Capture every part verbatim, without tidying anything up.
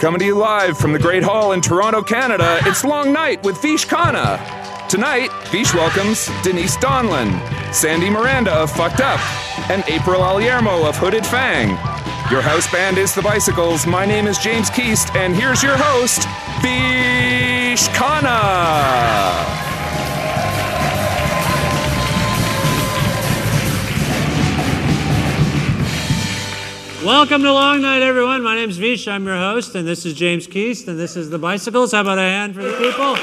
Coming to you live from the Great Hall in Toronto, Canada, it's Long Night with Vish Khanna. Tonight, Vish welcomes Denise Donlan, Sandy Miranda of Fucked Up, and April Aliermo of Hooded Fang. Your house band is The Bicycles. My name is James Keast, and here's your host, Vish Khanna. Welcome to Long Night, everyone. My name's Vish. I'm your host, and this is James Keast, and this is The Bicycles. How about a hand for the people?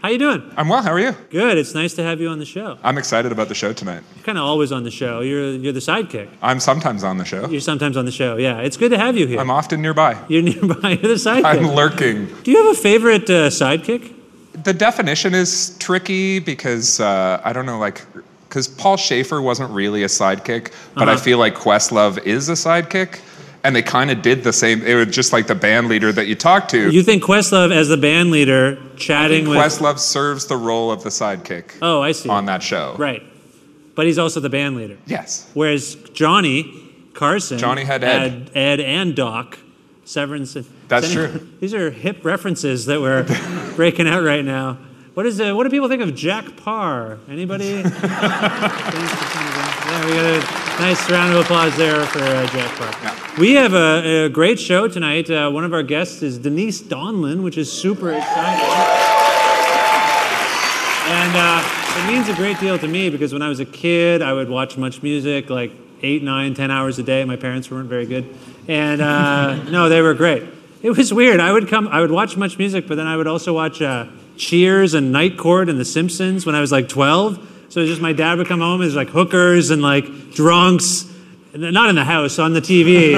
How you doing? I'm well. How are you? Good. It's nice to have you on the show. I'm excited about the show tonight. You're kind of always on the show. You're you're the sidekick. I'm sometimes on the show. You're sometimes on the show, yeah. It's good to have you here. I'm often nearby. You're nearby. You're the sidekick. I'm lurking. Do you have a favorite uh, sidekick? The definition is tricky because, uh, I don't know, like... because Paul Schaefer wasn't really a sidekick, but uh-huh. I feel like Questlove is a sidekick, and they kind of did the same. It was just like the band leader that you talked to. You think Questlove, as the band leader, chatting with... Questlove serves the role of the sidekick. Oh, I see. On that show. Right. But he's also the band leader. Yes. Whereas Johnny Carson... Johnny had Ed. Had Ed and Doc. Severance. And That's Severance. True. These are hip references that we're breaking out right now. What is uh, what do people think of Jack Paar? Anybody? Yeah, we got a nice round of applause there for uh, Jack Paar. Yeah. We have a, a great show tonight. Uh, one of our guests is Denise Donlan, which is super exciting. And uh, it means a great deal to me because when I was a kid, I would watch Much Music like eight, nine, ten hours a day. My parents weren't very good. And uh, no, they were great. It was weird. I would come, I would watch Much Music, but then I would also watch... Uh, Cheers and Night Court and The Simpsons when I was like twelve. So it was just my dad would come home and it was like hookers and like drunks, not in the house, on the T V.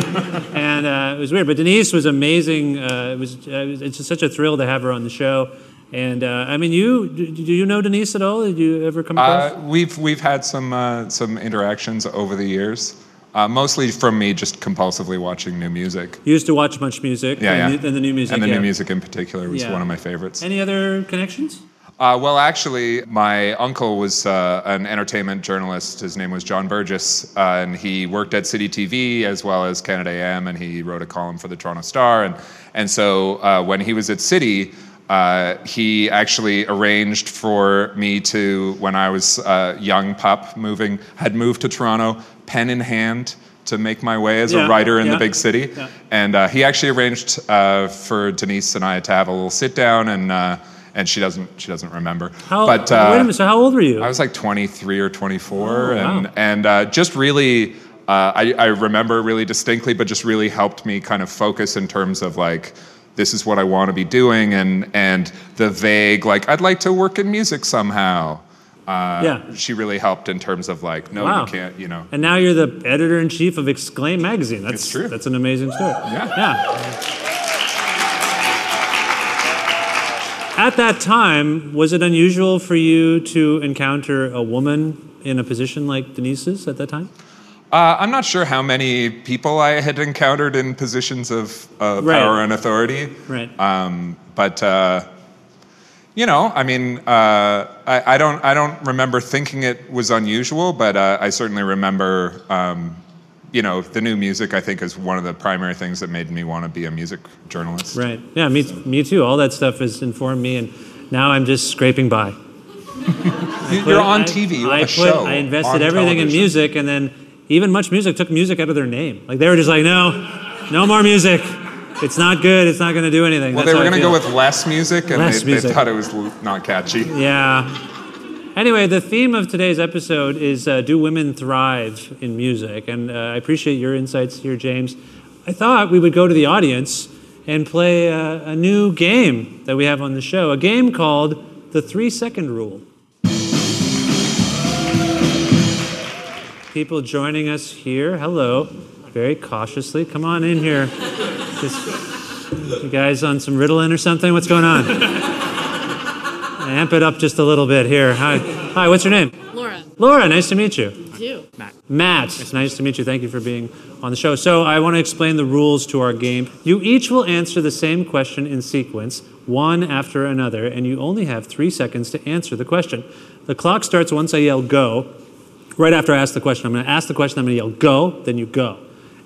And uh, it was weird. But Denise was amazing. Uh, it was uh, it's just such a thrill to have her on the show. And uh, I mean, you do, do you know Denise at all? Did you ever come across? Uh, we've we've had some uh, some interactions over the years. Uh, mostly from me just compulsively watching new music. You used to watch Much Music, yeah, and, yeah. The, and the new music. And the yeah. new music in particular was yeah. one of my favorites. Any other connections? Uh, well, actually, my uncle was uh, an entertainment journalist. His name was John Burgess, uh, and he worked at City T V as well as Canada A M, and he wrote a column for the Toronto Star. And, and so uh, when he was at City... Uh, he actually arranged for me to, when I was a uh, young pup moving, had moved to Toronto, pen in hand, to make my way as yeah, a writer in yeah, the big city. Yeah. And uh, he actually arranged uh, for Denise and I to have a little sit down, and uh, and she doesn't she doesn't remember. How, but, uh, wait a minute, so how old were you? I was like twenty-three or twenty-four, oh, and, wow. and uh, just really... Uh, I, I remember really distinctly, but just really helped me kind of focus in terms of like, this is what I want to be doing, and and the vague, like, I'd like to work in music somehow. Uh, yeah. She really helped in terms of, like, no, wow. you can't, you know. And now you're the editor-in-chief of Exclaim magazine. That's it's true. That's an amazing story. Yeah. yeah. At that time, was it unusual for you to encounter a woman in a position like Denise's at that time? Uh, I'm not sure how many people I had encountered in positions of uh, right. power and authority. Right. Um, but, uh, You know, I mean, uh, I, I don't I don't remember thinking it was unusual, but uh, I certainly remember, um, you know, the new music, I think, is one of the primary things that made me want to be a music journalist. Right. Yeah, me, so. me too. All that stuff has informed me, and now I'm just scraping by. put, You're on I, T V, you have I a put, show. I invested everything television. in music, and then even Much Music took music out of their name. Like, they were just like, no, no more music. It's not good. It's not going to do anything. Well, That's they were going to go with less music, and less they, music. they thought it was not catchy. Yeah. Anyway, the theme of today's episode is uh, Do Women Thrive in Music? And uh, I appreciate your insights here, James. I thought we would go to the audience and play uh, a new game that we have on the show, a game called The Three-Second Rule. People joining us here, hello, very cautiously. Come on in here. Just, you guys on some Ritalin or something? What's going on? Amp it up just a little bit here. Hi, hi. What's your name? Laura. Laura, nice to meet you. You too. Matt. Matt, nice, nice to meet you. Thank you for being on the show. So I want to explain the rules to our game. You each will answer the same question in sequence, one after another, and you only have three seconds to answer the question. The clock starts once I yell go. Right after I ask the question, I'm going to ask the question, I'm going to yell go, then you go.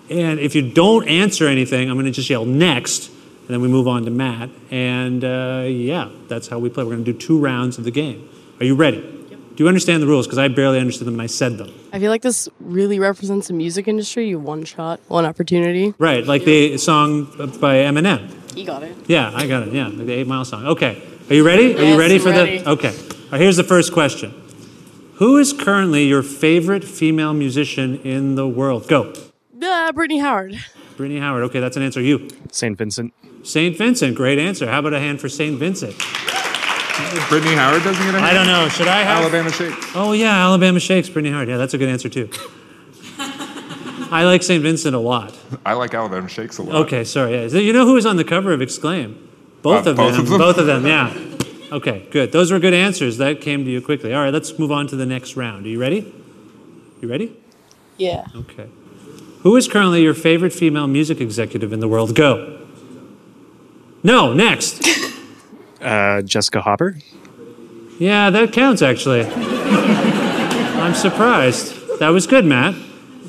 And if you don't answer anything, I'm going to just yell next, and then we move on to Matt. And uh, yeah, that's how we play. We're going to do two rounds of the game. Are you ready? Yep. Do you understand the rules? Because I barely understood them, and I said them. I feel like this really represents the music industry. You one shot, one opportunity. Right, like yeah. the song by Eminem. You got it. Yeah, I got it, yeah, like the Eight Mile song. Okay, are you ready? Yes, are you ready I'm for ready. the... Okay, right, here's the first question. Who is currently your favorite female musician in the world? Go. Uh, Brittany Howard. Brittany Howard. Okay, that's an answer. You? Saint Vincent. Saint Vincent. Great answer. How about a hand for Saint Vincent? Brittany Howard doesn't get a hand? I don't know. Should I have? Alabama Shakes. Oh, yeah, Alabama Shakes, Brittany Howard. Yeah, that's a good answer, too. I like Saint Vincent a lot. I like Alabama Shakes a lot. Okay, sorry. Yeah. You know who was on the cover of Exclaim? Both uh, of both them. Of them? Both of them, yeah. Okay, good. Those were good answers. That came to you quickly. All right, let's move on to the next round. Are you ready? You ready? Yeah. Okay. Who is currently your favorite female music executive in the world? Go. No, next. uh, Jessica Hopper? Yeah, that counts, actually. I'm surprised. That was good, Matt.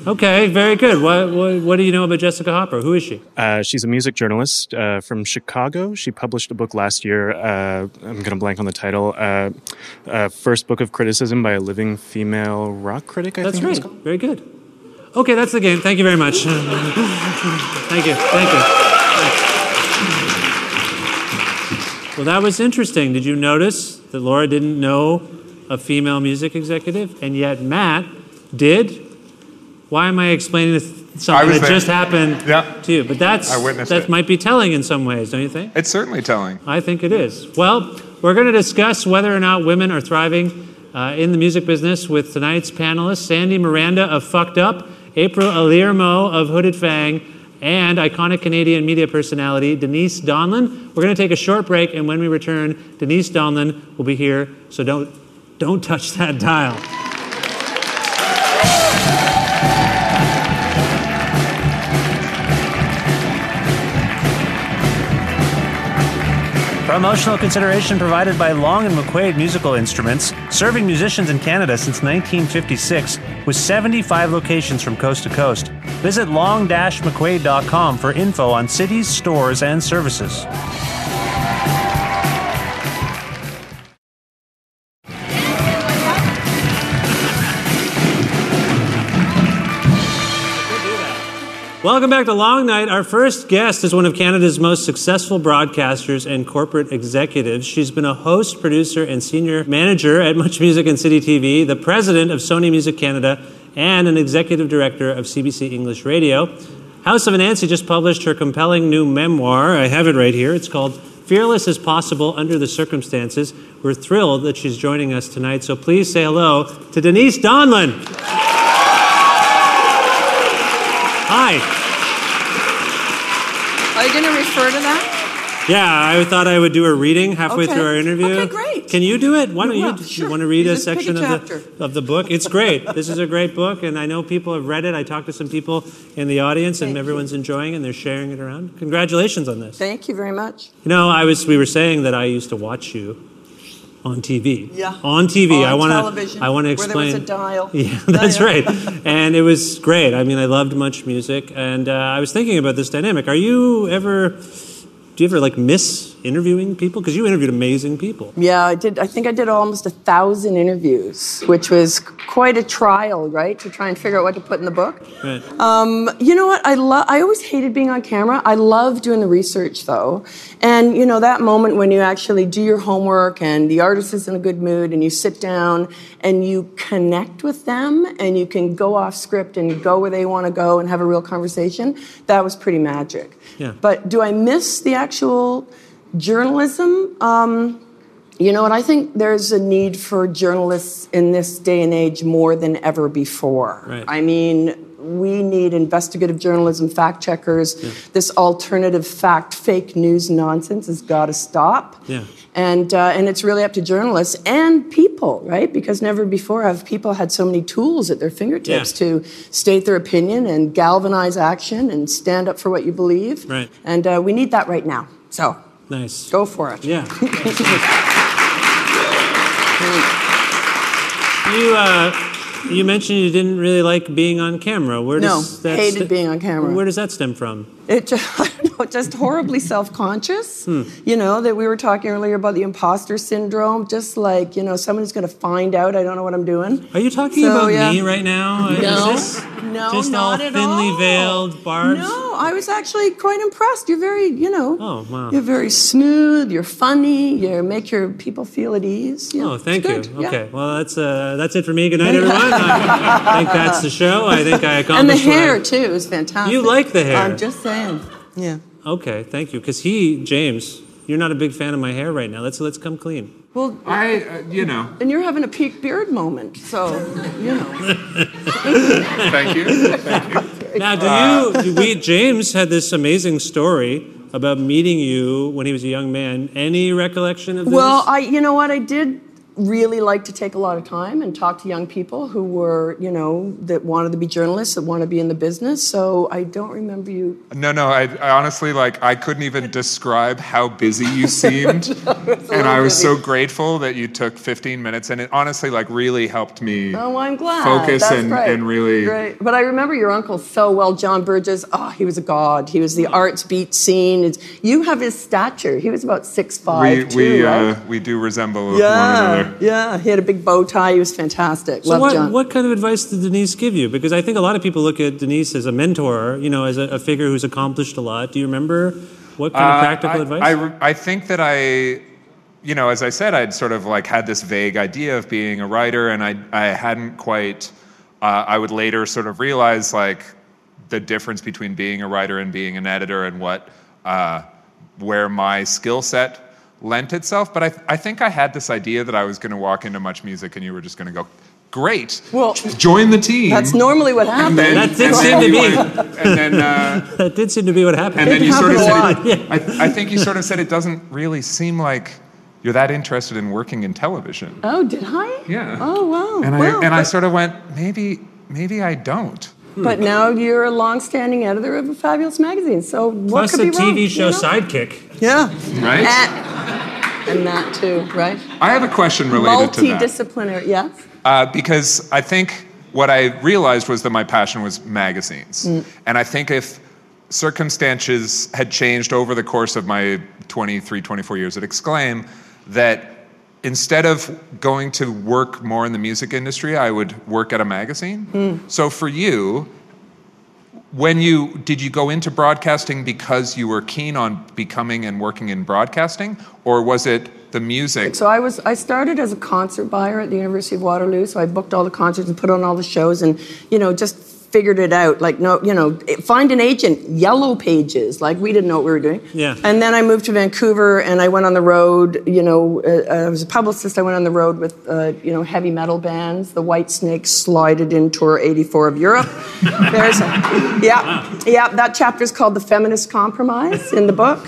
Okay, very good. What, what, what do you know about Jessica Hopper? Who is she? Uh, she's a music journalist uh, from Chicago. She published a book last year. Uh, I'm going to blank on the title. Uh, uh, First Book of Criticism by a Living Female Rock Critic, I That's think. That's right. Very good. Okay, that's the game. Thank you very much. Thank you. Thank you. Well, that was interesting. Did you notice that Laura didn't know a female music executive, and yet Matt did? Why am I explaining something I that there. just happened yeah. to you? But that's I witnessed that it. might be telling in some ways, don't you think? It's certainly telling. I think it is. Well, we're going to discuss whether or not women are thriving uh, in the music business with tonight's panelists, Sandy Miranda of Fucked Up, April Aliermo of Hooded Fang, and iconic Canadian media personality Denise Donlan. We're going to take a short break, and when we return, Denise Donlan will be here, so don't don't touch that dial. Promotional consideration provided by Long and McQuaid Musical Instruments, serving musicians in Canada since nineteen fifty-six with seventy-five locations from coast to coast. Visit long dash mcquaid dot com for info on cities, stores, and services. Welcome back to Long Night. Our first guest is one of Canada's most successful broadcasters and corporate executives. She's been a host, producer, and senior manager at Much Music and City T V, the president of Sony Music Canada, and an executive director of C B C English Radio. House of Anansi just published her compelling new memoir. I have it right here. It's called Fearless as Possible Under the Circumstances. We're thrilled that she's joining us tonight, so please say hello to Denise Donlan. Hi. Are you going to refer to that? Yeah, I thought I would do a reading halfway okay. through our interview. Okay, great. Can you do it? Why don't well, you, sure. you want to read you a section a of, the, of the book? It's great. This is a great book, and I know people have read it. I talked to some people in the audience, Thank and everyone's you. enjoying it, and they're sharing it around. Congratulations on this. Thank you very much. You know, I was we were saying that I used to watch you on T V. Yeah. On T V. On I wanna, television. I want to explain. Where there was a dial. Yeah, that's dial. Right. And it was great. I mean, I loved Much Music. And uh, I was thinking about this dynamic. Are you ever, do you ever like miss interviewing people? Because you interviewed amazing people. Yeah, I did. I think I did almost a thousand interviews, which was quite a trial, right? To try and figure out what to put in the book. Right. Um, you know what? I love. I always hated being on camera. I love doing the research, though. And, you know, that moment when you actually do your homework and the artist is in a good mood and you sit down and you connect with them and you can go off script and go where they want to go and have a real conversation, that was pretty magic. Yeah. But do I miss the actual journalism? Um... You know, and I think there's a need for journalists in this day and age more than ever before. Right. I mean, we need investigative journalism, fact checkers. Yeah. This alternative fact, fake news nonsense has got to stop. Yeah. And uh, and it's really up to journalists and people, right? Because never before have people had so many tools at their fingertips yeah. to state their opinion and galvanize action and stand up for what you believe. Right. And uh, we need that right now. So. Nice. Go for it. Yeah. You uh, you mentioned you didn't really like being on camera. Where does no, that hated st- being on camera. Where does that stem from? It just, I don't know, just horribly self-conscious. Hmm. You know, that we were talking earlier about the imposter syndrome. Just like, you know, someone's going to find out I don't know what I'm doing. Are you talking so, about yeah. me right now? No, is this no, just not all at thinly all. Veiled barbs? No, I was actually quite impressed. You're very, you know, oh, wow. you're very smooth. You're funny. You make your people feel at ease. Yeah, oh, thank you. Good. Okay, yeah. Well, that's uh, that's it for me. Good night, everyone. I think that's the show. I think I accomplished. And the hair I, too is fantastic. You like the hair? I'm just saying. Yeah. Okay, thank you. Because he, James, you're not a big fan of my hair right now. Let's let's come clean. Well, I, uh, you know. And you're having a peak beard moment, so you know. Thank you. Thank you. Now, do you? We James had this amazing story about meeting you when he was a young man. Any recollection of this? Well, I, you know what, I did. Really like to take a lot of time and talk to young people who were, you know, that wanted to be journalists, that want to be in the business. So I don't remember you. No, no, I, I honestly, like, I couldn't even describe how busy you seemed. And I was busy. So grateful that you took fifteen minutes. And it honestly, like, really helped me oh, well, I'm glad. Focus That's and, right. and really. Right. But I remember your uncle so well, John Burgess. Oh, he was a god. He was the arts beat scene. It's, you have his stature. He was about six foot five, we, too, we, right? uh, we do resemble yeah. one another. Yeah, he had a big bow tie. He was fantastic. So Love what, John. What kind of advice did Denise give you? Because I think a lot of people look at Denise as a mentor, you know, as a, a figure who's accomplished a lot. Do you remember what kind uh, of practical I, advice? I, re- I think that I, you know, as I said, I'd sort of like had this vague idea of being a writer, and I, I hadn't quite, uh, I would later sort of realize like the difference between being a writer and being an editor and what, uh, where my skill set lent itself, but I, I think I had this idea that I was going to walk into Much Music and you were just going to go, great, well, join the team. That's normally what happened. Then, that did seem to be. Went, and then, uh, that did seem to be what happened. And then you sort of said, I, I think you sort of said it doesn't really seem like you're that interested in working in television. Oh, did I? Yeah. Oh, wow. And, wow, I, and I sort of went, maybe, maybe I don't. But hmm. now you're a long-standing editor of a fabulous magazine, so what Plus could be wrong? Plus a T V show you know? Sidekick. Yeah. Right? And, and that too, right? I have a question related to that. Multidisciplinary, yes? Uh, because I think what I realized was that my passion was magazines. Mm. And I think if circumstances had changed over the course of my twenty-three, twenty-four years at Exclaim, that instead of going to work more in the music industry, I would work at a magazine. Mm. So for you, when you did you go into broadcasting because you were keen on becoming and working in broadcasting, or was it the music? So I was I started as a concert buyer at the University of Waterloo. So I booked all the concerts and put on all the shows, and you know just. Figured it out, like, no, you know, find an agent, yellow pages, like, we didn't know what we were doing. Yeah. And then I moved to Vancouver, and I went on the road, you know, uh, I was a publicist, I went on the road with, uh, you know, heavy metal bands, the White Snakes slided in tour eighty-four of Europe. There's, a, yeah, wow. yeah, that chapter's called The Feminist Compromise in the book.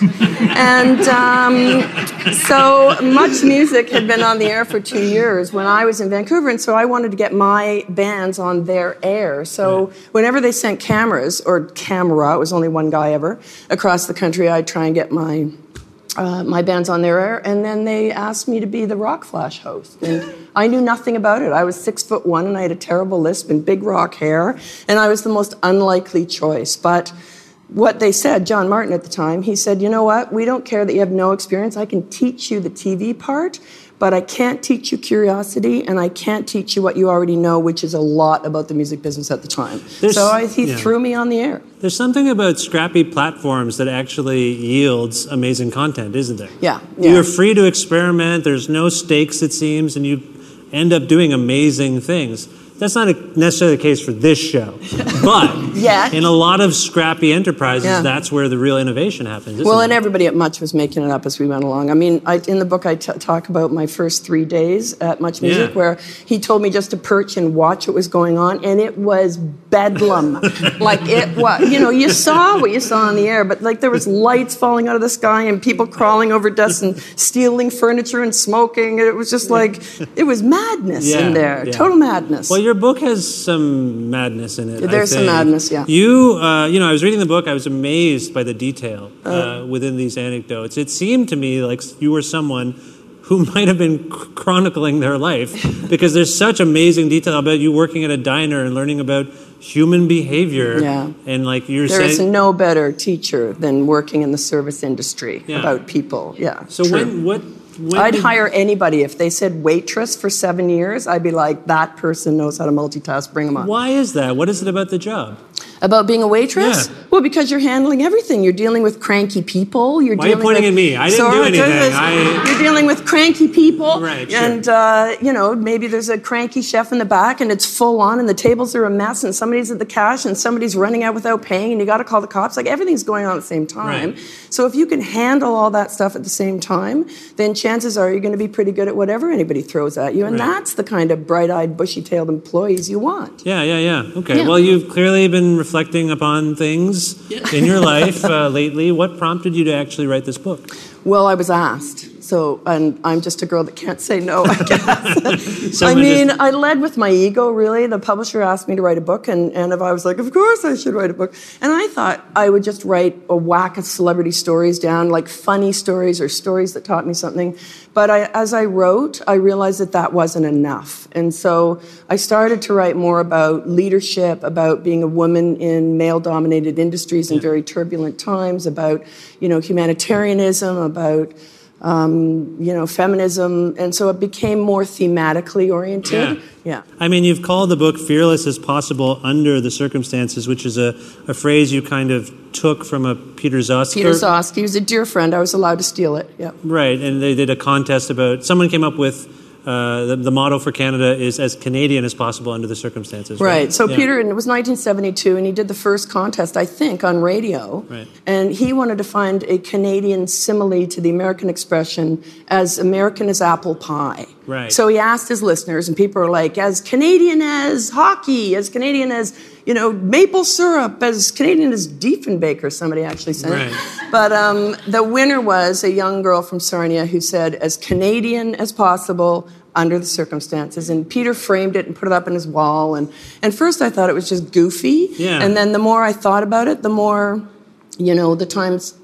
And um, so Much Music had been on the air for two years when I was in Vancouver, and so I wanted to get my bands on their air, so... Right. Whenever they sent cameras, or camera, it was only one guy ever, across the country, I'd try and get my Uh, my band's on their air, and then they asked me to be the Rock Flash host. And I knew nothing about it. I was six foot one, and I had a terrible lisp and big rock hair, and I was the most unlikely choice. But what they said, John Martin at the time, he said, you know what, we don't care that you have no experience. I can teach you the T V part, but I can't teach you curiosity, and I can't teach you what you already know, which is a lot about the music business at the time. There's, so I, he yeah. threw me on the air. There's something about scrappy platforms that actually yields amazing content, isn't there? Yeah. yeah. You're free to experiment. There's no stakes, it seems, and you end up doing amazing things. That's not a, necessarily the case for this show. But yeah. in a lot of scrappy enterprises, yeah. that's where the real innovation happens, isn't Well, and it? Everybody at Much was making it up as we went along. I mean, I, in the book, I t- talk about my first three days at Much Music, yeah. where he told me just to perch and watch what was going on, and it was bedlam. Like, it was, you know, you saw what you saw on the air, but, like, there was lights falling out of the sky and people crawling over desks and stealing furniture and smoking, and it was just like, it was madness yeah. in there, yeah. total madness. Well, your book has some madness in it. There's some madness, yeah. You, uh, you know, I was reading the book. I was amazed by the detail uh, uh, within these anecdotes. It seemed to me like you were someone who might have been chronicling their life because there's such amazing detail about you working at a diner and learning about human behavior. Yeah. And like you're there saying, is no better teacher than working in the service industry yeah. about people. Yeah. So true. when what? When I'd did... hire anybody. If they said waitress for seven years, I'd be like, that person knows how to multitask, bring them on. Why is that? What is it about the job? About being a waitress? Yeah. Well, because you're handling everything. You're dealing with cranky people. You're Why dealing are you pointing with... at me? I didn't Sorry, do anything. Goodness, I... You're dealing with cranky people. Right, sure. And, uh, you know, maybe there's a cranky chef in the back and it's full on and the tables are a mess and somebody's at the cash and somebody's running out without paying and you got to call the cops. Like, everything's going on at the same time. Right. So if you can handle all that stuff at the same time, then chances are you're going to be pretty good at whatever anybody throws at you. And right. that's the kind of bright-eyed, bushy-tailed employees you want. Yeah, yeah, yeah. Okay. Yeah. Well, you've clearly been reflecting Reflecting upon things yeah. in your life uh, lately. What prompted you to actually write this book? Well, I was asked. So, and I'm just a girl that can't say no, I guess. I mean, just... I led with my ego, really. The publisher asked me to write a book, and, and if I was like, of course I should write a book. And I thought I would just write a whack of celebrity stories down, like funny stories or stories that taught me something. But I, as I wrote, I realized that that wasn't enough. And so I started to write more about leadership, about being a woman in male-dominated industries in yeah. very turbulent times, about, you know, humanitarianism, about, um, you know, feminism. And so it became more thematically oriented. Yeah. Yeah. I mean, you've called the book Fearless as Possible Under the Circumstances, which is a, a phrase you kind of took from a Peter Gzowski. Peter Gzowski. He was a dear friend. I was allowed to steal it. Yeah. Right. And they did a contest about, someone came up with uh, the, the motto for Canada is as Canadian as possible under the circumstances. Right. right. So yeah. Peter, and it was nineteen seventy-two, and he did the first contest, I think, on radio. Right. And he wanted to find a Canadian simile to the American expression, as American as apple pie. Right. So he asked his listeners, and people are like, as Canadian as hockey, as Canadian as, you know, maple syrup, as Canadian as Diefenbaker, somebody actually said. Right. But um, the winner was a young girl from Sarnia who said, as Canadian as possible, under the circumstances. And Peter framed it and put it up on his wall. And, and first I thought it was just goofy. Yeah. And then the more I thought about it, the more, you know, the times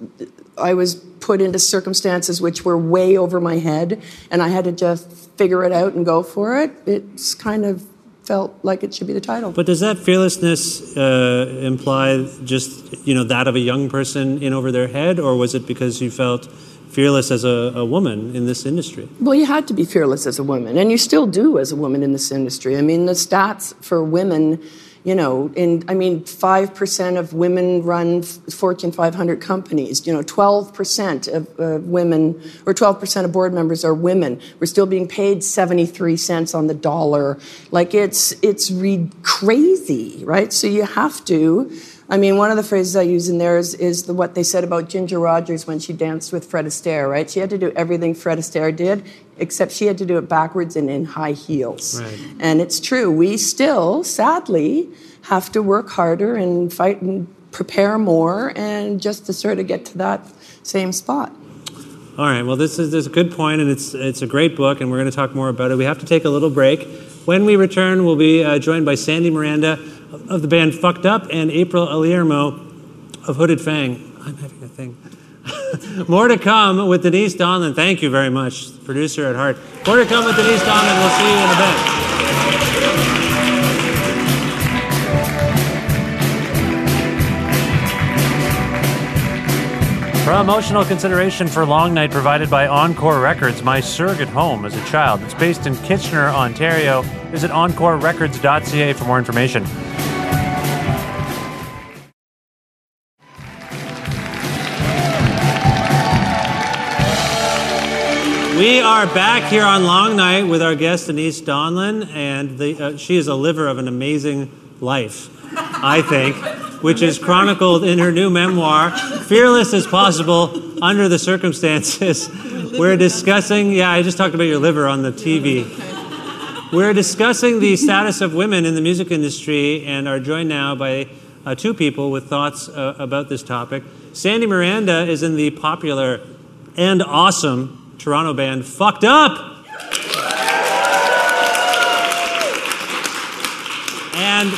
I was put into circumstances which were way over my head, and I had to just figure it out and go for it, it's kind of felt like it should be the title. But does that fearlessness uh, imply just, you know, that of a young person in over their head, or was it because you felt fearless as a, a woman in this industry? Well, you had to be fearless as a woman, and you still do as a woman in this industry. I mean, the stats for women, you know, in, I mean, five percent of women run Fortune five hundred companies. You know, twelve percent of uh, women, or twelve percent of board members are women. We're still being paid seventy-three cents on the dollar. Like, it's, it's re- crazy, right? So you have to... I mean, one of the phrases I use in there is, is the, what they said about Ginger Rogers when she danced with Fred Astaire, right? She had to do everything Fred Astaire did, except she had to do it backwards and in high heels. Right. And it's true. We still, sadly, have to work harder and fight and prepare more and just to sort of get to that same spot. All right. Well, this is, this is a good point, and it's, it's a great book, and we're going to talk more about it. We have to take a little break. When we return, we'll be uh, joined by Sandy Miranda of the band Fucked Up and April Aliermo of Hooded Fang. I'm having a thing. More to come with Denise Donlan. Thank you very much, producer at heart. More to come with Denise Donlan. We'll see you in a bit. Promotional consideration for Long Night provided by Encore Records, my surrogate home as a child. It's based in Kitchener, Ontario. Visit encore records dot c a for more information. We are back here on Long Night with our guest Denise Donlan, and the, uh, she is a liver of an amazing life, I think, which is chronicled in her new memoir, Fearless as Possible Under the Circumstances. We're discussing, yeah, I just talked about your liver on the T V. We're discussing the status of women in the music industry and are joined now by uh, two people with thoughts uh, about this topic. Sandy Miranda is in the popular and awesome Toronto band Fucked Up. And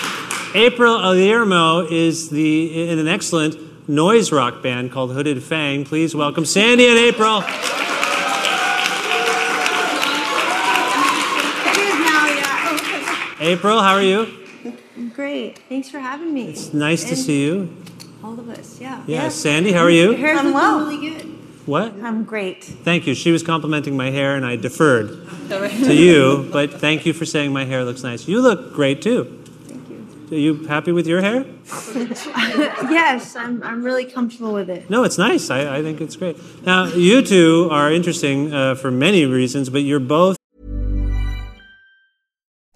April Aliermo is the in an excellent noise rock band called Hooded Fang. Please welcome Sandy and April. April, how are you? Great. Thanks for having me. It's nice and to see you. All of us, yeah. Yeah, yeah. Sandy, how are you? Your hair's looking really good. What? I'm great. Thank you. She was complimenting my hair, and I deferred to you, but thank you for saying my hair looks nice. You look great, too. Are you happy with your hair? Yes, I'm I'm really comfortable with it. No, it's nice. I, I think it's great. Now, you two are interesting uh, for many reasons, but you're both...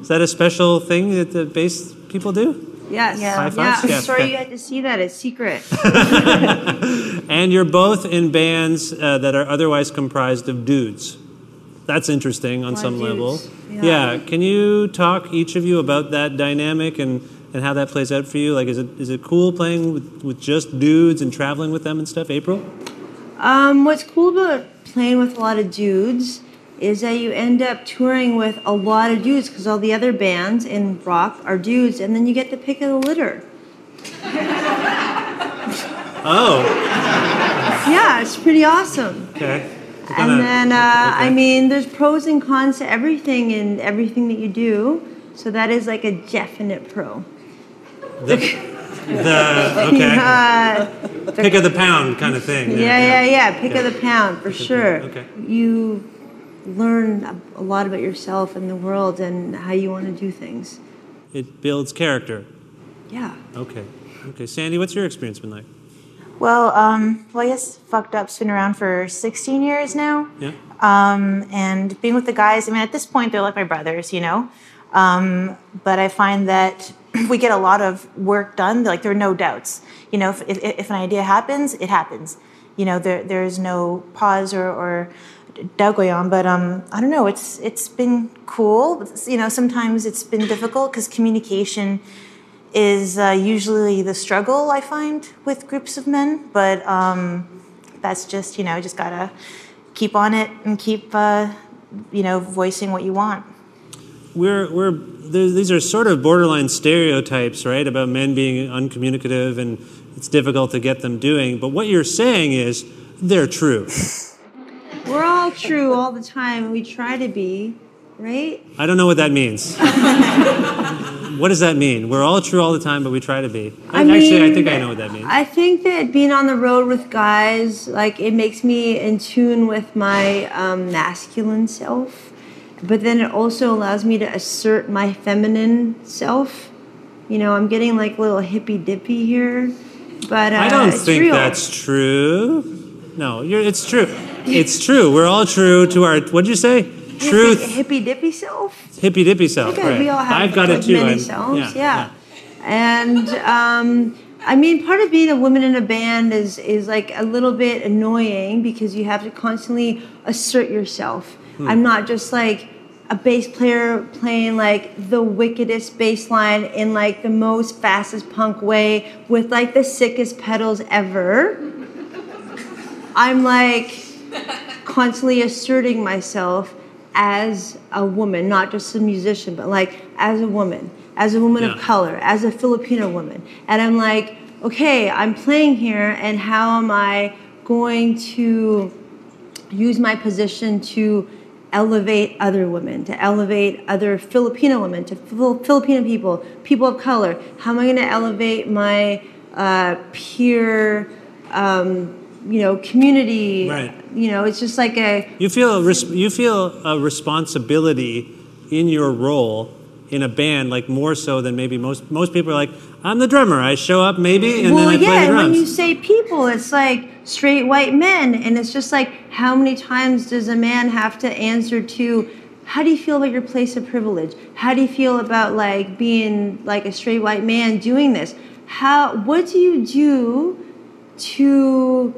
Is that a special thing that the bass people do? Yes. Yeah. High fives? Yeah. I'm sorry you had to see that. It's secret. And you're both in bands uh, that are otherwise comprised of dudes. That's interesting on More some dudes. level. Yeah. yeah. Can you talk, each of you, about that dynamic and, and how that plays out for you? Like, is it is it cool playing with, with just dudes and traveling with them and stuff? April? Um, what's cool about playing with a lot of dudes is that you end up touring with a lot of dudes because all the other bands in rock are dudes, and then you get the pick of the litter. Oh. Yeah, it's pretty awesome. Okay. And then, uh, okay. I mean, there's pros and cons to everything in everything that you do, so that is like a definite pro. The, the okay. Uh, the, pick of the pound kind of thing. Yeah, yeah, yeah, yeah. pick yeah. of the pound, for pick sure. Okay. You learn a lot about yourself and the world and how you want to do things. It builds character. Yeah. Okay. Okay. Sandy, what's your experience been like? Well, um, well, I guess Fucked Up's been around for sixteen years now. Yeah. Um, and being with the guys, I mean, at this point, they're like my brothers, you know? Um, but I find that we get a lot of work done. Like, there are no doubts. You know, if, if, if an idea happens, it happens. You know, there there is no pause or... or doubt going on, but um, I don't know. It's it's been cool. You know, sometimes it's been difficult because communication is uh, usually the struggle I find with groups of men. But um, that's just you know, just gotta keep on it and keep uh, you know, voicing what you want. We're we're these are sort of borderline stereotypes, right? About men being uncommunicative and it's difficult to get them doing. But what you're saying is they're true. We're all true all the time, and we try to be, right? I don't know what that means. What does that mean? We're all true all the time, but we try to be. I I mean, actually, I think I know what that means. I think that being on the road with guys, like, it makes me in tune with my um, masculine self. But then it also allows me to assert my feminine self. You know, I'm getting, like, a little hippy-dippy here. But uh, I don't think real. that's true. No, you're, it's true. It's true. We're all true to our, what'd you say? Truth. Hippy dippy self. Hippy dippy self. Okay, right. We all have I've got like it too. Many selves. Yeah, yeah. yeah. And um, I mean, part of being a woman in a band is is like a little bit annoying because you have to constantly assert yourself. Hmm. I'm not just like a bass player playing like the wickedest bass line in like the most fastest punk way with like the sickest pedals ever. I'm like constantly asserting myself as a woman, not just a musician, but like as a woman, as a woman yeah. of color, as a Filipino woman. And I'm like, okay, I'm playing here, and how am I going to use my position to elevate other women, to elevate other Filipino women, to fil- Filipino people, people of color? How am I going to elevate my uh, peer, um, you know, community? Right. You know, it's just like a... You feel, a, you feel a responsibility in your role in a band, like, more so than maybe most most people are like, I'm the drummer. I show up, maybe, and well, then I yeah, play the drums. Well, yeah, and when you say people, it's like straight white men. And it's just like, how many times does a man have to answer to, how do you feel about your place of privilege? How do you feel about, like, being, like, a straight white man doing this? How? What do you do to...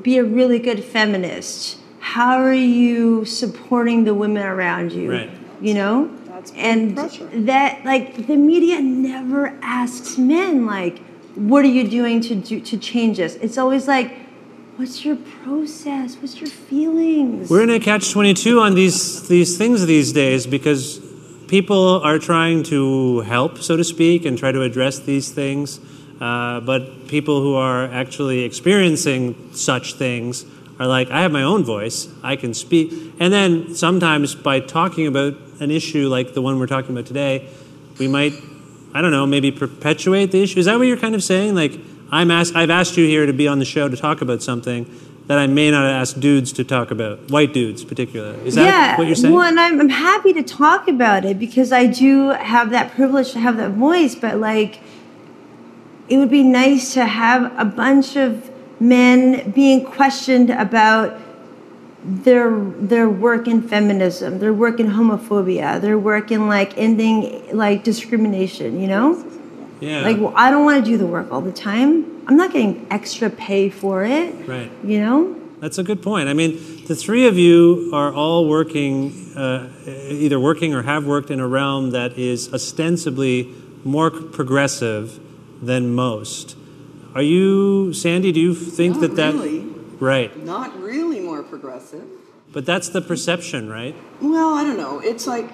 be a really good feminist? How are you supporting the women around you? Right. You know? That's and pressure. That, like, the media never asks men, like, what are you doing to do, to change this? It's always like, what's your process? What's your feelings? We're in a catch twenty-two on these these things these days because people are trying to help, so to speak, and try to address these things. Uh, but people who are actually experiencing such things are like, I have my own voice, I can speak. And then sometimes by talking about an issue like the one we're talking about today, we might, I don't know, maybe perpetuate the issue. Is that what you're kind of saying? Like, I'm asked, I've asked you here to be on the show to talk about something that I may not ask dudes to talk about, white dudes particularly. Is that yeah, what you're saying? Well, and I'm, I'm happy to talk about it because I do have that privilege to have that voice, but like... it would be nice to have a bunch of men being questioned about their their work in feminism, their work in homophobia, their work in like ending like discrimination, you know? Yeah. Like, well, I don't want to do the work all the time. I'm not getting extra pay for it. Right. You know? That's a good point. I mean, the three of you are all working, uh, either working or have worked in a realm that is ostensibly more progressive than most. Are you, Sandy, do you think not that that... really. Right. Not really more progressive. But that's the perception, right? Well, I don't know. It's like,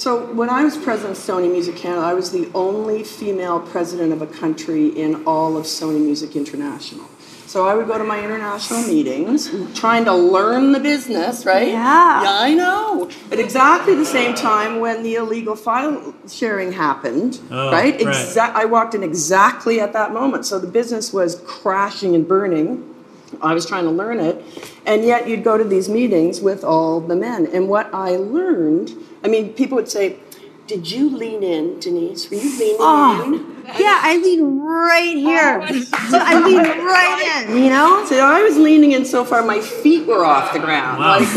so when I was president of Sony Music Canada, I was the only female president of a country in all of Sony Music International. So I would go to my international meetings, trying to learn the business, right? Yeah. Yeah, I know. At exactly the same time when the illegal file sharing happened, oh, right? Exa- right? I walked in exactly at that moment. So the business was crashing and burning. I was trying to learn it. And yet you'd go to these meetings with all the men. And what I learned, I mean, people would say, did you lean in, Denise? Were you leaning oh. in? Yeah, I lean right here. So I lean right in, you know? So I was leaning in so far, my feet were off the ground. Wow. Like,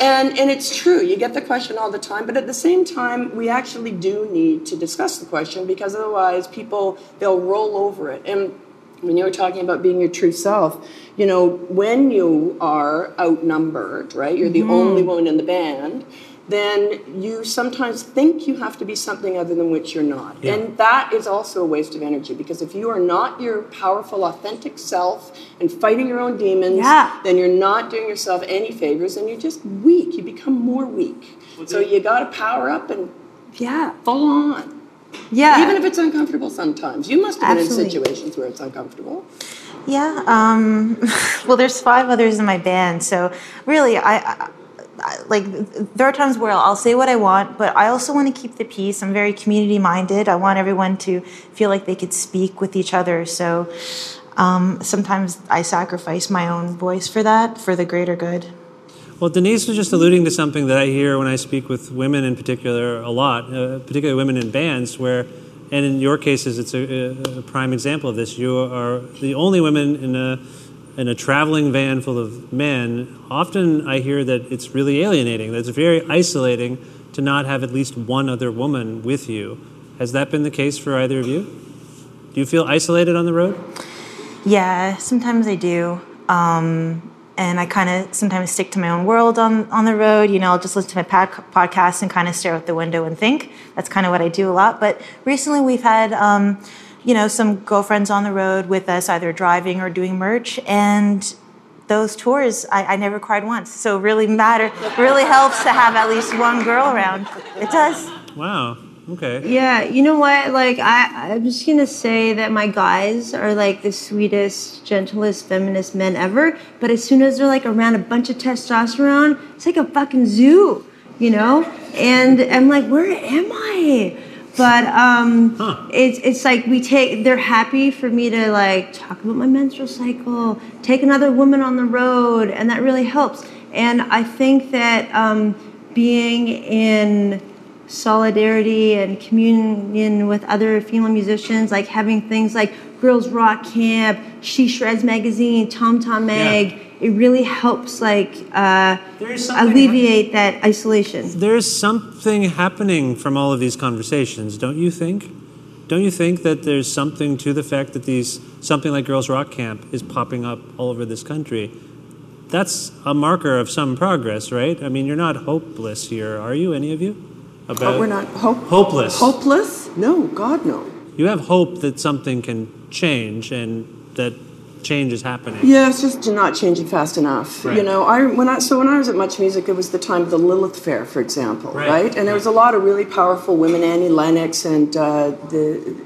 and, and it's true. You get the question all the time. But at the same time, we actually do need to discuss the question because otherwise people, they'll roll over it. And when you were talking about being your true self, you know, when you are outnumbered, right, you're the mm-hmm. only woman in the band, then you sometimes think you have to be something other than which you're not. Yeah. And that is also a waste of energy because if you are not your powerful, authentic self and fighting your own demons, yeah. then you're not doing yourself any favors and you're just weak. You become more weak. Okay. So you got to power up and yeah, full on. Yeah. Even if it's uncomfortable sometimes. You must have been Absolutely. in situations where it's uncomfortable. Yeah. Um, well, there's five others in my band. So really, I... I like, there are times where I'll say what I want, but I also want to keep the peace. I'm very community-minded. I want everyone to feel like they could speak with each other. So um, sometimes I sacrifice my own voice for that, for the greater good. Well, Denise was just alluding to something that I hear when I speak with women in particular a lot, uh, particularly women in bands, where, and in your cases, it's a, a prime example of this. You are the only women in a in a traveling van full of men. Often I hear that it's really alienating, that it's very isolating to not have at least one other woman with you. Has that been the case for either of you? Do you feel isolated on the road? Yeah, sometimes I do. Um, and I kind of sometimes stick to my own world on, on the road. You know, I'll just listen to my pod- podcast and kind of stare out the window and think. That's kind of what I do a lot. But recently we've had... Um, you know, some girlfriends on the road with us, either driving or doing merch, and those tours, I, I never cried once. So really matter, really helps to have at least one girl around. It does. Wow. Okay. Yeah. You know what? Like, I, I'm just gonna say that my guys are like the sweetest, gentlest, feminist men ever. But as soon as they're like around a bunch of testosterone, it's like a fucking zoo, you know? And I'm like, where am I? But um, huh. it's it's like we take. They're happy for me to like talk about my menstrual cycle, take another woman on the road, and that really helps. And I think that um, being in solidarity and communion with other female musicians, like having things like Girls Rock Camp, She Shreds Magazine, Tom Tom Mag. Yeah. It really helps, like, uh, alleviate ha- that isolation. There's something happening from all of these conversations, don't you think? Don't you think that there's something to the fact that these something like Girls Rock Camp is popping up all over this country? That's a marker of some progress, right? I mean, you're not hopeless here, are you, any of you? About oh, we're not ho- hopeless. Hopeless? No, God, no. You have hope that something can change and that change is happening. Yeah, it's just not changing fast enough. Right. You know, I when I so when I was at Much Music, it was the time of the Lilith Fair, for example, right? right? And there right. was a lot of really powerful women, Annie Lennox and uh, the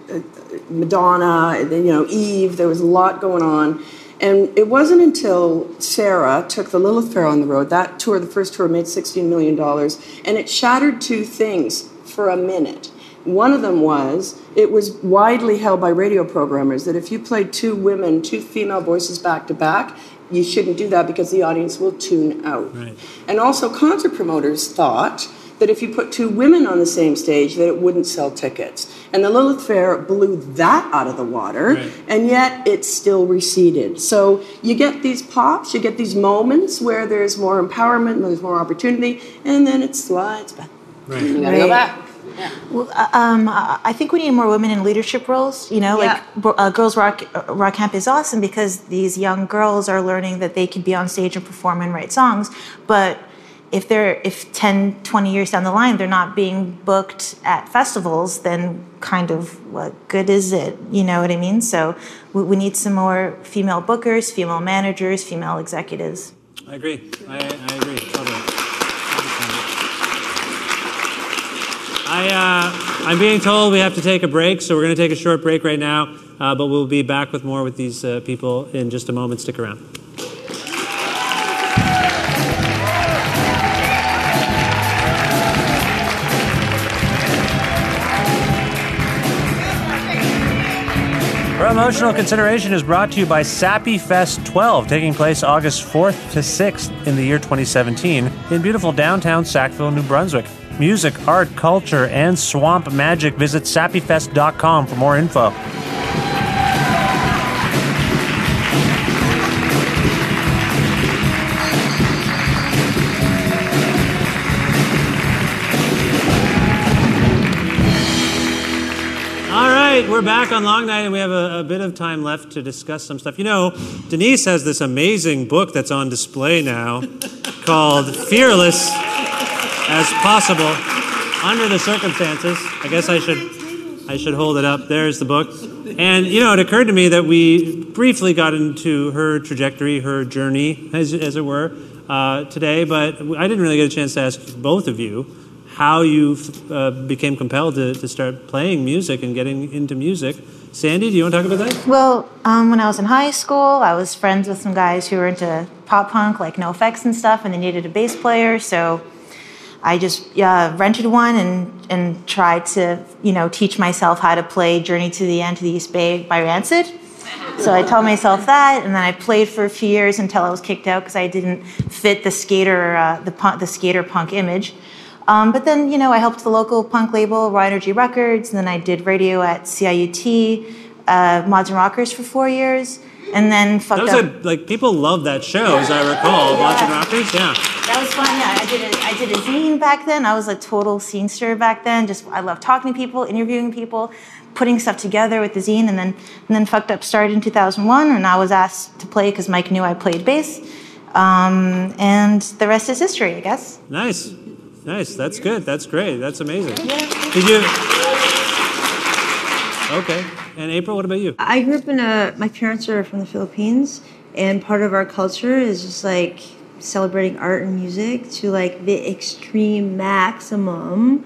uh, Madonna, and then, you know, Eve. There was a lot going on, and it wasn't until Sarah took the Lilith Fair on the road. That tour, the first tour, made sixteen million dollars, and it shattered two things for a minute. One of them was, it was widely held by radio programmers that if you played two women, two female voices back to back, you shouldn't do that because the audience will tune out. Right. And also concert promoters thought that if you put two women on the same stage, that it wouldn't sell tickets. And the Lilith Fair blew that out of the water, right. and yet it still receded. So you get these pops, you get these moments where there's more empowerment, there's more opportunity, and then it slides back. Right. You gotta right. go back. Yeah. Well, um, I think we need more women in leadership roles. You know, yeah. like uh, Girls Rock Rock Camp is awesome because these young girls are learning that they could be on stage and perform and write songs. But if they're if ten, twenty years down the line they're not being booked at festivals, then kind of what good is it? You know what I mean? So we, we need some more female bookers, female managers, female executives. I agree. I, I agree. Totally. I, uh, I'm being told we have to take a break, so we're going to take a short break right now, uh, but we'll be back with more with these uh, people in just a moment. Stick around. Promotional Consideration is brought to you by Sappy Fest twelve, taking place August fourth to sixth in the year twenty seventeen in beautiful downtown Sackville, New Brunswick. Music, art, culture, and swamp magic. Visit sappy fest dot com for more info. All right, we're back on Long Night, and we have a, a bit of time left to discuss some stuff. You know, Denise has this amazing book that's on display now called Fearless as Possible Under the Circumstances. I guess I should I should hold it up. There's the book. And, you know, it occurred to me that we briefly got into her trajectory, her journey, as, as it were, uh, today, but I didn't really get a chance to ask both of you how you uh, became compelled to, to start playing music and getting into music. Sandy, do you want to talk about that? Well, um, when I was in high school, I was friends with some guys who were into pop punk, like NoFX and stuff, and they needed a bass player, so I just uh, rented one and, and tried to, you know, teach myself how to play Journey to the End to the East Bay by Rancid. So I told myself that, and then I played for a few years until I was kicked out because I didn't fit the skater, uh, the, punk, the skater punk image. Um, but then, you know, I helped the local punk label, Raw Energy Records, and then I did radio at C I U T, uh, Mods and Rockers for four years, and then Fucked Up. Are, like, people love that show, as I recall. Yeah. Mods and Rockers, yeah. That was fun, yeah. I did, a, I did a zine back then. I was a total scenester back then. Just I loved talking to people, interviewing people, putting stuff together with the zine, and then and then Fucked Up started in two thousand one, and I was asked to play because Mike knew I played bass. Um, and the rest is history, I guess. Nice. Nice. That's good. That's great. That's amazing. Yeah. Did you? Okay. And April, what about you? I grew up in a. My parents are from the Philippines, and part of our culture is just like celebrating art and music to like the extreme maximum.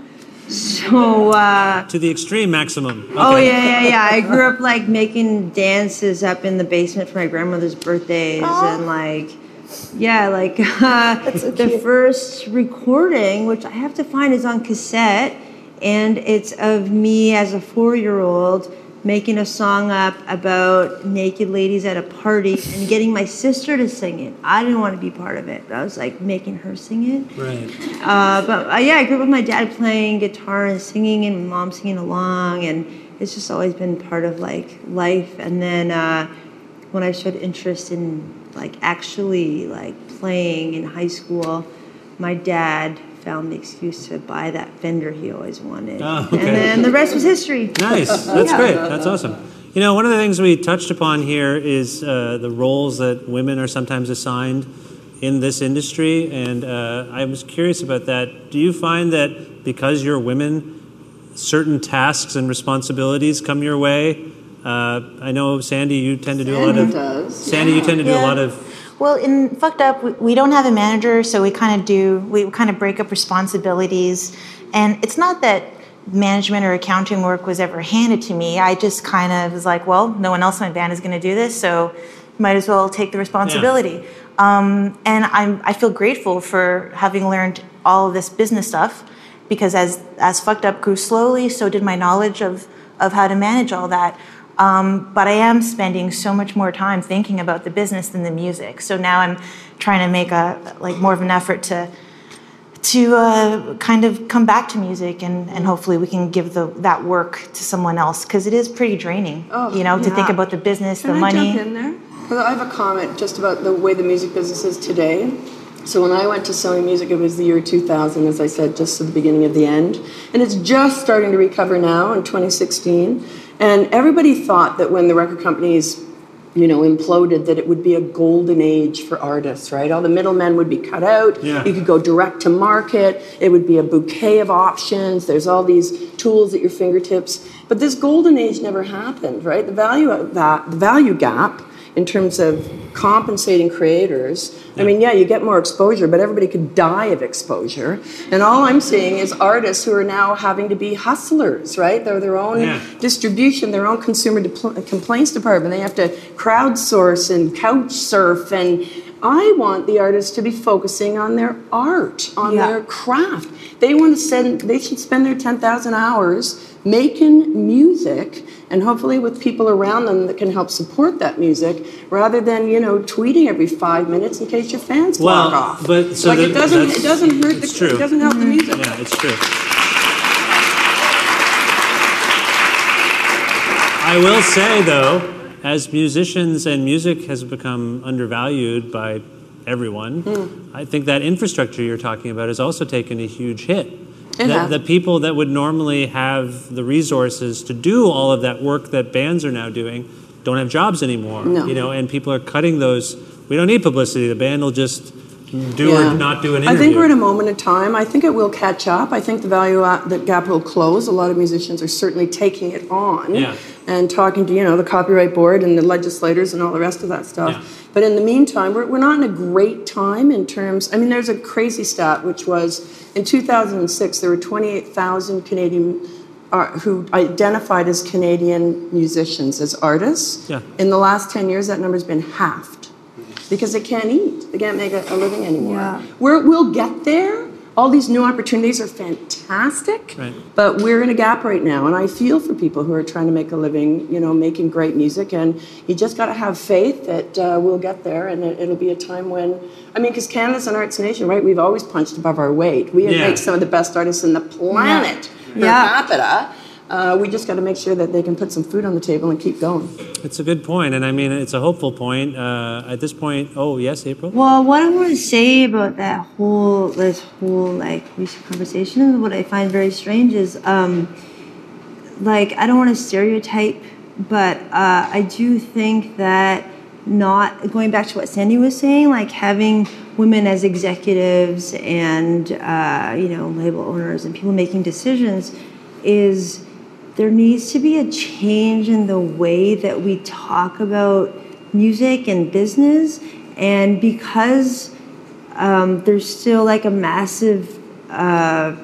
So. Uh, to the extreme maximum. Okay. Oh yeah, yeah, yeah. I grew up like making dances up in the basement for my grandmother's birthdays. Aww. And like. Yeah, like uh, so the first recording, which I have to find, is on cassette, and it's of me as a four-year-old making a song up about naked ladies at a party and getting my sister to sing it. I didn't want to be part of it, but I was like making her sing it. Right. Uh, but uh, yeah, I grew up with my dad playing guitar and singing, and my mom singing along, and it's just always been part of like life. And then uh, when I showed interest in like actually like playing in high school, my dad found the excuse to buy that Fender he always wanted. Oh, okay. And then the rest was history. Nice. That's yeah. great. That's awesome. You know, one of the things we touched upon here is uh, the roles that women are sometimes assigned in this industry, and uh, I was curious about that. Do you find that because you're women, certain tasks and responsibilities come your way? Uh, I know, Sandy, you tend to do Sandy a lot of... Does. Sandy, yeah. you tend to do yeah. a lot of... Well, in Fucked Up, we, we don't have a manager, so we kind of do... We kind of break up responsibilities. And it's not that management or accounting work was ever handed to me. I just kind of was like, well, no one else in my band is going to do this, so might as well take the responsibility. Yeah. Um, and I'm, I feel grateful for having learned all of this business stuff, because as, as Fucked Up grew slowly, so did my knowledge of, of how to manage all that. Um, but I am spending so much more time thinking about the business than the music. So now I'm trying to make a like more of an effort to to uh, kind of come back to music, and, and hopefully we can give the, that work to someone else, because it is pretty draining, oh, you know, yeah. to think about the business, can the I money. Jump in there? Well, I have a comment just about the way the music business is today. So when I went to Sony Music, it was the year two thousand, as I said, just to the beginning of the end. And it's just starting to recover now in twenty sixteen. And everybody thought that when the record companies, you know, imploded, that it would be a golden age for artists, right? All the middlemen would be cut out. Yeah. You could go direct to market. It would be a bouquet of options. There's all these tools at your fingertips. But this golden age never happened, right? The value of that, the value gap in terms of compensating creators. I mean, yeah, you get more exposure, but everybody could die of exposure. And all I'm seeing is artists who are now having to be hustlers, right? They're their own yeah. distribution, their own consumer de- complaints department. They have to crowdsource and couch surf. And I want the artists to be focusing on their art, on yeah. their craft. They want to send. They should spend their ten thousand hours making music, and hopefully with people around them that can help support that music, rather than, you know, tweeting every five minutes in case your fans block well, off. But so like that, it doesn't it doesn't hurt the true. It doesn't help mm-hmm. the music. Yeah, it's true. I will say though, as musicians and music has become undervalued by everyone, mm. I think that infrastructure you're talking about has also taken a huge hit. The, the people that would normally have the resources to do all of that work that bands are now doing don't have jobs anymore. No. You know, and people are cutting those. We don't need publicity. The band will just do yeah. or not do an interview. I think we're in a moment in time. I think it will catch up. I think the value that gap will close. A lot of musicians are certainly taking it on yeah. and talking to, you know, the copyright board and the legislators and all the rest of that stuff. Yeah. But in the meantime, we're, we're not in a great time in terms... I mean, there's a crazy stat, which was in two thousand six, there were twenty-eight thousand Canadian uh, who identified as Canadian musicians, as artists. Yeah. In the last ten years, that number's been halved because they can't eat. They can't make a, a living anymore. Yeah. We're, we'll get there. all these new opportunities are fantastic, right. But we're in a gap right now. And I feel for people who are trying to make a living, you know, making great music. And you just got to have faith that uh, we'll get there. And it, it'll be a time when, I mean, because Canada's an arts nation, right? We've always punched above our weight. We yeah. make some of the best artists on the planet yeah. per yeah. capita. Uh, we just got to make sure that they can put some food on the table and keep going. It's a good point, and I mean, it's a hopeful point. Uh, at this point, oh, yes, April? Well, what I want to say about that whole, this whole, like, music conversation, and what I find very strange is, um, like, I don't want to stereotype, but uh, I do think that not, going back to what Sandy was saying, like, having women as executives and, uh, you know, label owners and people making decisions is... there needs to be a change in the way that we talk about music and business. And because um, there's still like a massive uh,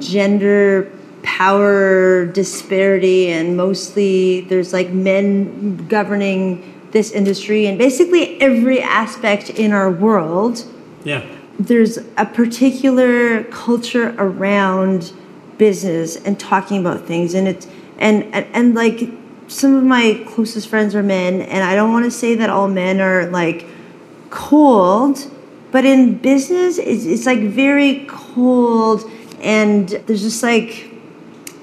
gender power disparity, and mostly there's like men governing this industry and basically every aspect in our world, yeah. there's a particular culture around business and talking about things, and it's and, and and like some of my closest friends are men, and I don't want to say that all men are like cold, but in business it's, it's like very cold, and there's just like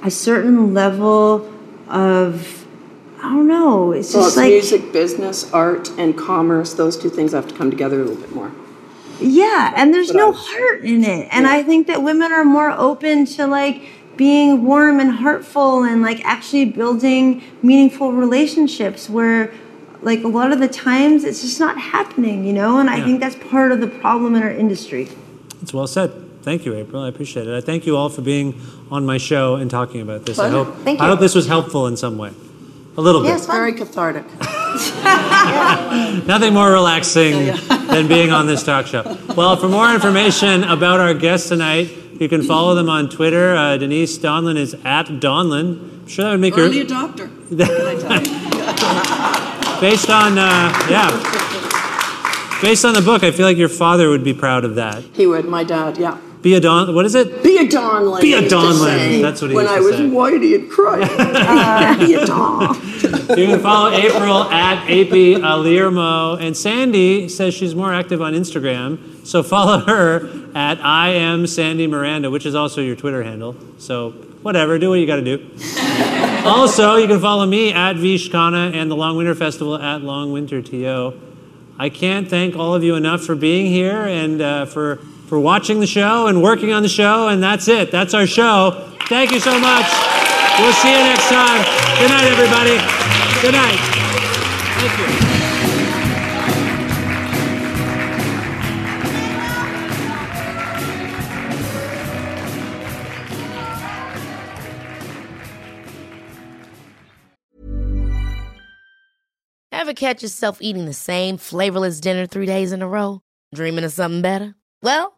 a certain level of I don't know it's well, just it's like music, business, art and commerce, those two things have to come together a little bit more. Yeah, and there's no heart in it. And yeah. I think that women are more open to, like, being warm and heartful and, like, actually building meaningful relationships where, like, a lot of the times it's just not happening, you know? And I yeah. think that's part of the problem in our industry. That's well said. Thank you, April. I appreciate it. I thank you all for being on my show and talking about this. Pleasure. I hope thank you. I hope this was helpful in some way. A little yeah, bit. Yes, very cathartic. Nothing more relaxing yeah, yeah. than being on this talk show. Well, for more information about our guests tonight, you can follow them on Twitter. Uh, Denise Donlan is at Donlan. I'm sure that would make early her... Early adopter. Based on, uh, yeah. Based on the book, I feel like your father would be proud of that. He would, my dad, yeah. Be a Don... What is it? Be a Donlan. Be a Donlan. That's what he used to say. When I was white, he had cried. uh, be a Don. You can follow April at April Aliermo. And Sandy says she's more active on Instagram. So follow her at I am Sandy Miranda, which is also your Twitter handle. So whatever. Do what you got to do. Also, you can follow me at Vish Khanna and the Long Winter Festival at Long Winter T O. I can't thank all of you enough for being here and uh, for... for watching the show and working on the show, and that's it. That's our show. Thank you so much. We'll see you next time. Good night, everybody. Good night. Thank you. Ever catch yourself eating the same flavorless dinner three days in a row? Dreaming of something better? Well,